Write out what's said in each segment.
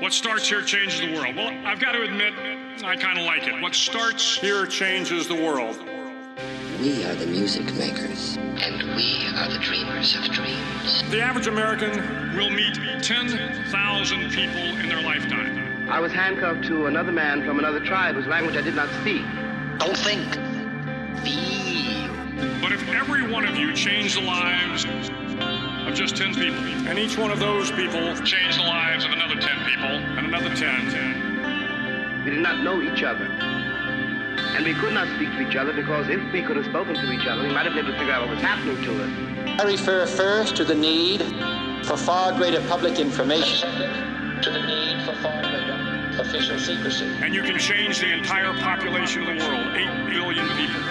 What starts here changes the world. Well, I've got to admit, I kind of like it. What starts here changes the world. We are the music makers. And we are the dreamers of dreams. The average American will meet 10,000 people in their lifetime. I was handcuffed to another man from another tribe whose language I did not speak. Don't think. Feel. But if every one of you changed the lives of just 10 people, and each one of those people changed the lives of another 10 people, and another 10. We did not know each other. And we could not speak to each other, because if we could have spoken to each other, we might have been able to figure out what was happening to us. I refer first to the need for far greater public information. To the need for far greater official secrecy. And you can change the entire population of the world, 8 billion people.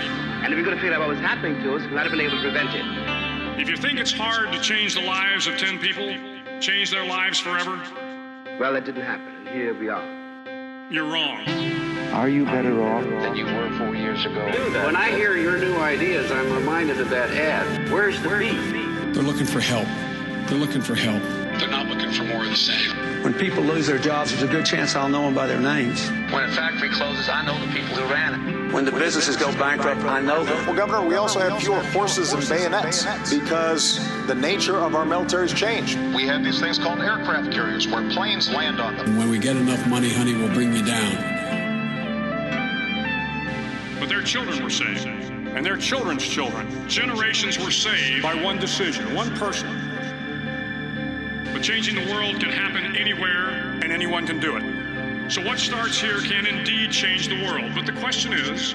And if we could have figured out what was happening to us, we might have been able to prevent it. If you think it's hard to change the lives of 10 people, change their lives forever? Well, that didn't happen. Here we are. You're wrong. Are you better off than you were 4 years ago? When I hear your new ideas, I'm reminded of that ad. Where's the beat? They're looking for help. They're looking for help. They're not looking for more of the same. When people lose their jobs, there's a good chance I'll know them by their names. When a factory closes, I know the people who ran it. When the businesses go bankrupt, I know them. Well, Governor, we also have fewer horses and bayonets because the nature of our military's changed. We have these things called aircraft carriers where planes land on them. And when we get enough money, honey, we'll bring you down. But their children were saved, and their children's children. Generations were saved by one decision, one person. But changing the world can happen anywhere, and anyone can do it. So what starts here can indeed change the world. But the question is,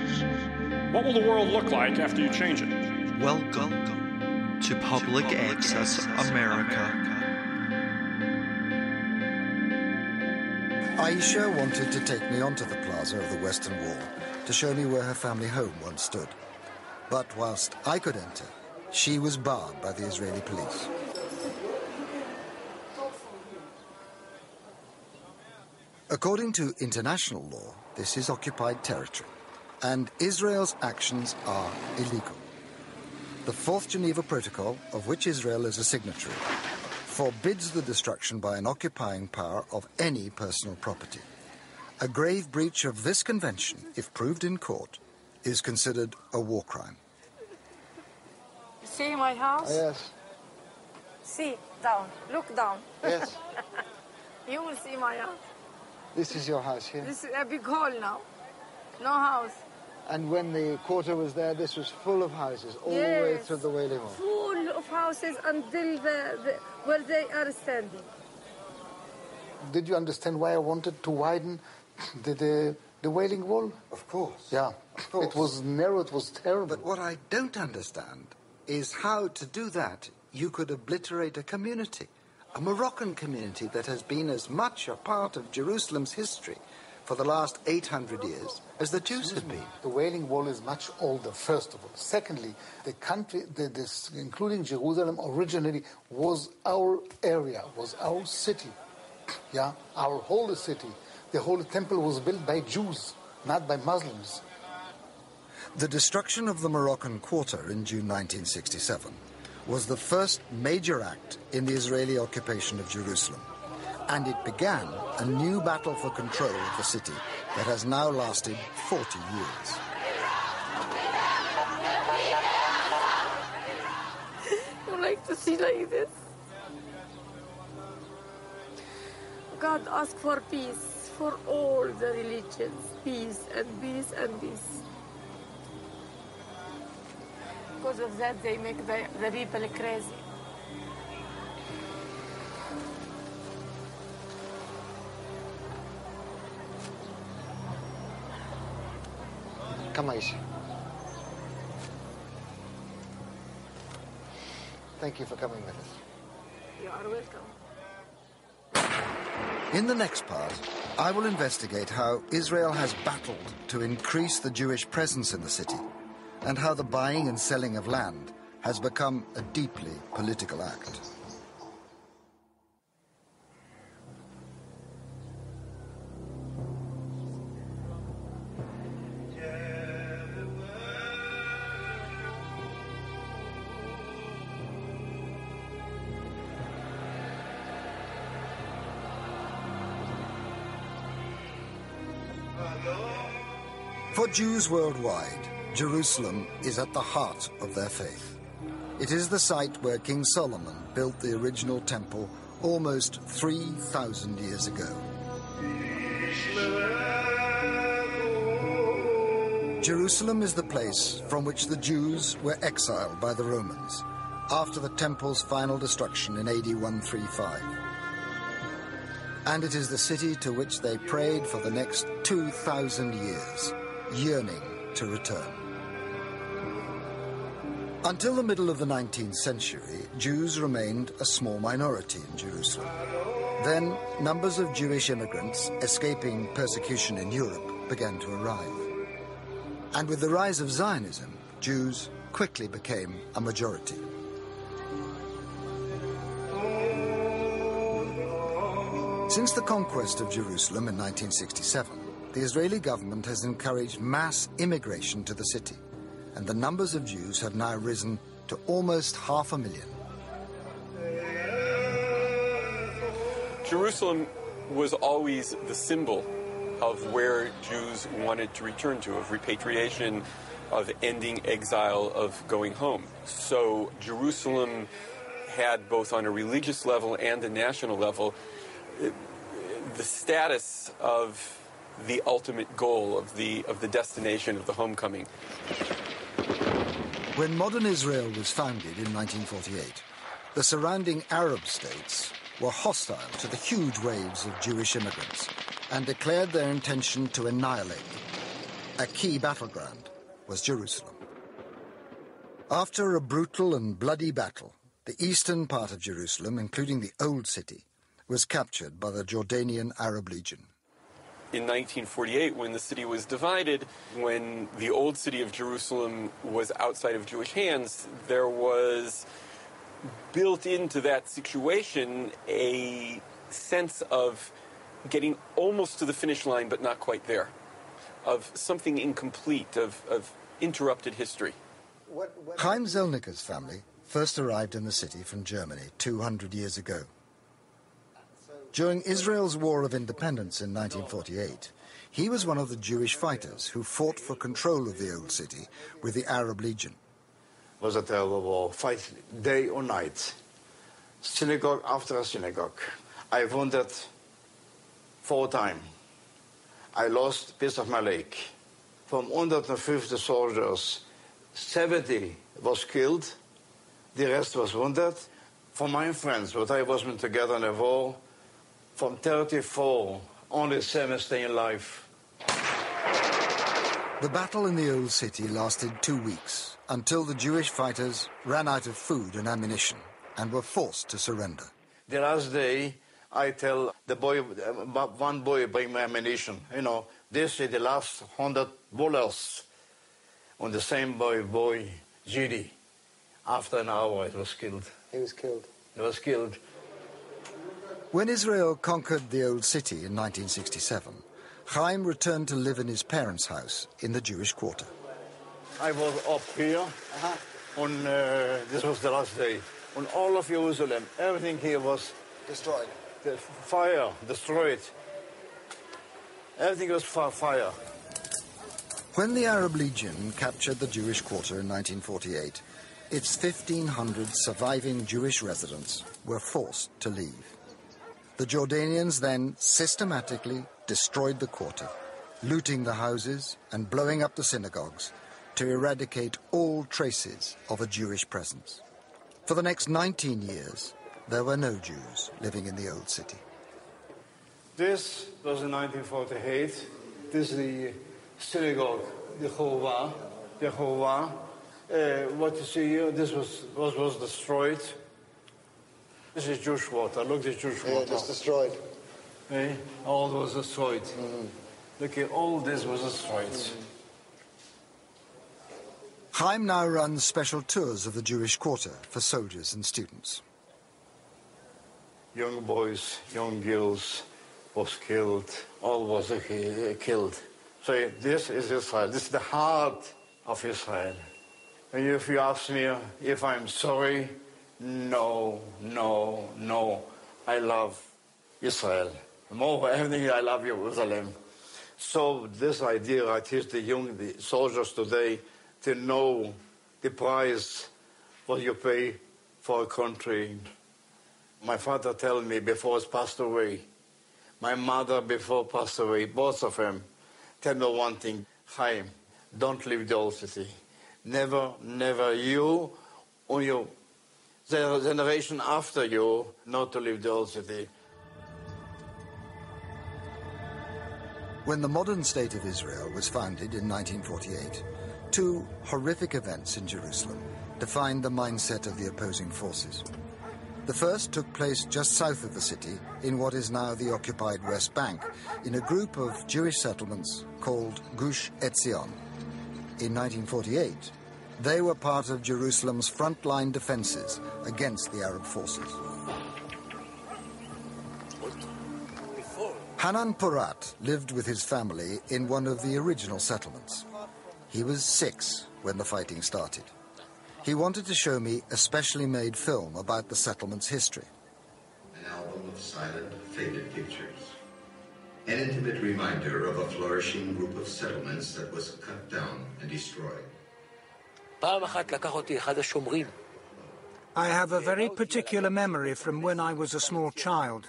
what will the world look like after you change it? Welcome to Public Access America. Aisha wanted to take me onto the plaza of the Western Wall to show me where her family home once stood. But whilst I could enter, she was barred by the Israeli police. According to international law, this is occupied territory, and Israel's actions are illegal. The Fourth Geneva Protocol, of which Israel is a signatory, forbids the destruction by an occupying power of any personal property. A grave breach of this convention, if proved in court, is considered a war crime. You see my house? Yes. See, down. Look down. Yes. You will see my house. This is your house here? This is a big hall now. No house. And when the quarter was there, this was full of houses, all the way through the Wailing Wall. Full of houses until the where they are standing. Did you understand why I wanted to widen the Wailing Wall? Of course. Yeah. Of course. It was narrow, it was terrible. But what I don't understand is how to do that you could obliterate a community. A Moroccan community that has been as much a part of Jerusalem's history for the last 800 years as the Jews have been. The Wailing Wall is much older, first of all. Secondly, the country, including Jerusalem, originally was our area, was our city. Yeah, our holy city. The holy temple was built by Jews, not by Muslims. The destruction of the Moroccan quarter in June 1967 was the first major act in the Israeli occupation of Jerusalem, and it began a new battle for control of the city that has now lasted 40 years. You like to see like this? God asked for peace for all the religions, peace and peace and peace. Because of that, they make the people crazy. Come, Aisha. Thank you for coming with us. You are welcome. In the next part, I will investigate how Israel has battled to increase the Jewish presence in the city, and how the buying and selling of land has become a deeply political act. For Jews worldwide, Jerusalem is at the heart of their faith. It is the site where King Solomon built the original temple almost 3,000 years ago. Jerusalem is the place from which the Jews were exiled by the Romans after the temple's final destruction in AD 135. And it is the city to which they prayed for the next 2,000 years, yearning to return. Until the middle of the 19th century, Jews remained a small minority in Jerusalem. Then, numbers of Jewish immigrants escaping persecution in Europe began to arrive. And with the rise of Zionism, Jews quickly became a majority. Since the conquest of Jerusalem in 1967, the Israeli government has encouraged mass immigration to the city, and the numbers of Jews have now risen to almost 500,000. Jerusalem was always the symbol of where Jews wanted to return to, of repatriation, of ending exile, of going home. So Jerusalem had, both on a religious level and a national level, the status of the ultimate goal of the destination of the homecoming. When modern Israel was founded in 1948, the surrounding Arab states were hostile to the huge waves of Jewish immigrants and declared their intention to annihilate them. A key battleground was Jerusalem. After a brutal and bloody battle, the eastern part of Jerusalem, including the Old City, was captured by the Jordanian Arab Legion. In 1948, when the city was divided, when the old city of Jerusalem was outside of Jewish hands, there was built into that situation a sense of getting almost to the finish line but not quite there, of something incomplete, of interrupted history. Haim Zelniker's family first arrived in the city from Germany 200 years ago. During Israel's War of Independence in 1948, he was one of the Jewish fighters who fought for control of the Old City with the Arab Legion. It was a terrible war, fight day or night, synagogue after synagogue. I wounded 4 times. I lost a piece of my leg. From 150 soldiers, 70 was killed, the rest was wounded. For my friends, what I was with together in the war, from 34, only 7 stay in life. The battle in the Old City lasted 2 weeks, until the Jewish fighters ran out of food and ammunition and were forced to surrender. The last day, I tell the boy, one boy, bring me ammunition. You know, this is the last $100. On the same boy, Judy, after an hour, it was killed. He was killed. He was killed. When Israel conquered the Old City in 1967, Chaim returned to live in his parents' house in the Jewish quarter. I was up here, and this was the last day. On all of Jerusalem, everything here was destroyed. The fire destroyed. Everything was fire. When the Arab Legion captured the Jewish quarter in 1948, its 1,500 surviving Jewish residents were forced to leave. The Jordanians then systematically destroyed the quarter, looting the houses and blowing up the synagogues to eradicate all traces of a Jewish presence. For the next 19 years, there were no Jews living in the Old City. This was in 1948. This is the synagogue, the Chorva. The Chorva. What you see here, this was destroyed. This is Jewish water. Look, this Jewish water. It was destroyed. All was destroyed. Okay, all this was destroyed. Chaim now runs special tours of the Jewish quarter for soldiers and students. Young boys, young girls was killed. All was killed. So this is Israel. This is the heart of Israel. And if you ask me if I'm sorry, no, no, no. I love Israel. More than anything, I love Jerusalem. So this idea, I teach the young soldiers today to know the price what you pay for a country. My father told me before he passed away, my mother before passed away, both of them, tell me one thing, Chaim, don't leave the old city. Never, never you or you, the generation after you, not to leave the old city. When the modern state of Israel was founded in 1948, two horrific events in Jerusalem defined the mindset of the opposing forces. The first took place just south of the city, in what is now the occupied West Bank, in a group of Jewish settlements called Gush Etzion. In 1948, they were part of Jerusalem's frontline defenses against the Arab forces. Hanan Porat lived with his family in one of the original settlements. He was 6 when the fighting started. He wanted to show me a specially made film about the settlement's history. An album of silent, faded pictures. An intimate reminder of a flourishing group of settlements that was cut down and destroyed. I have a very particular memory from when I was a small child.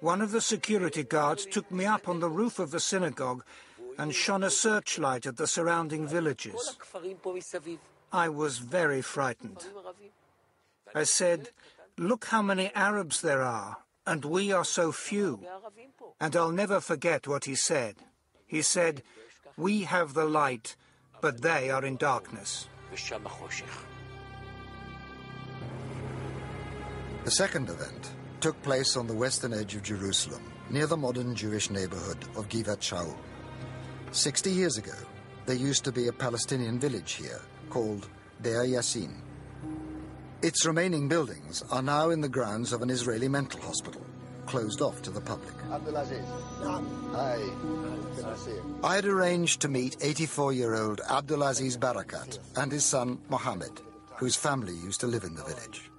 One of the security guards took me up on the roof of the synagogue and shone a searchlight at the surrounding villages. I was very frightened. I said, "Look how many Arabs there are, and we are so few." And I'll never forget what he said. He said, "We have the light, but they are in darkness." The second event took place on the western edge of Jerusalem, near the modern Jewish neighborhood of Givat Shaul. 60 years ago, there used to be a Palestinian village here called Deir Yassin. Its remaining buildings are now in the grounds of an Israeli mental hospital, closed off to the public. Abdulaziz. Hi. Good to see you. I had arranged to meet 84-year-old Abdulaziz Barakat and his son Muhammad, whose family used to live in the village.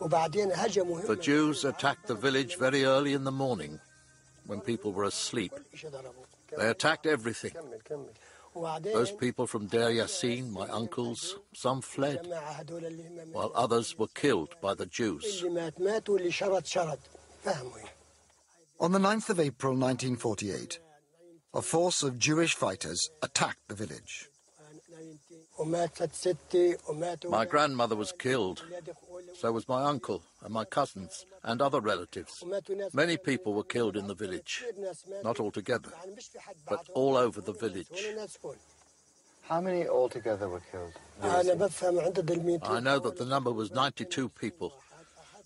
The Jews attacked the village very early in the morning, when people were asleep. They attacked everything. Those people from Deir Yassin, my uncles, some fled, while others were killed by the Jews. On the 9th of April 1948, a force of Jewish fighters attacked the village. My grandmother was killed. So was my uncle and my cousins and other relatives. Many people were killed in the village, not all together, but all over the village. How many altogether were killed? I know that the number was 92 people.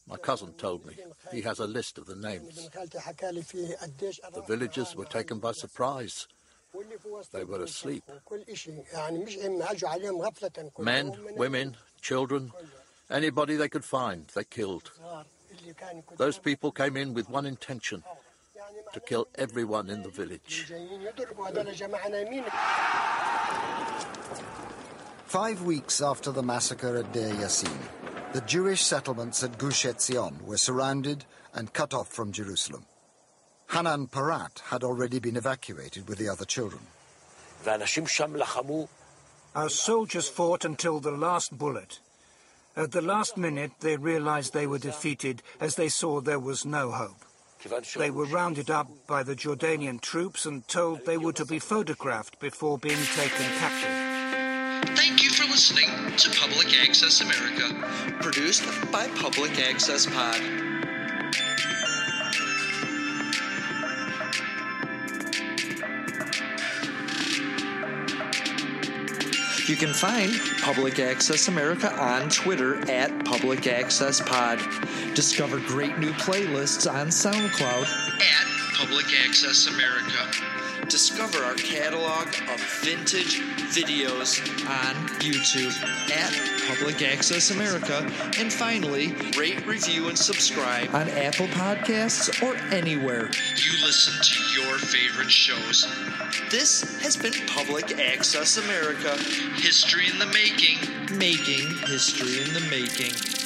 My cousin told me. He has a list of the names. The villagers were taken by surprise. They were asleep. Men, women, children, anybody they could find, they killed. Those people came in with one intention, to kill everyone in the village. 5 weeks after the massacre at Deir Yassin, the Jewish settlements at Gush Etzion were surrounded and cut off from Jerusalem. Hanan Porat had already been evacuated with the other children. Our soldiers fought until the last bullet. At the last minute, they realized they were defeated as they saw there was no hope. They were rounded up by the Jordanian troops and told they were to be photographed before being taken captive. Thank you for listening to Public Access America, produced by Public Access Pod. You can find Public Access America on Twitter @Public Access Pod. Discover great new playlists on SoundCloud at Public Access America. Discover our catalog of vintage videos on YouTube at Public Access America. And finally, rate, review, and subscribe on Apple Podcasts or anywhere you listen to your favorite shows. This has been Public Access America. History in the making. Making history in the making.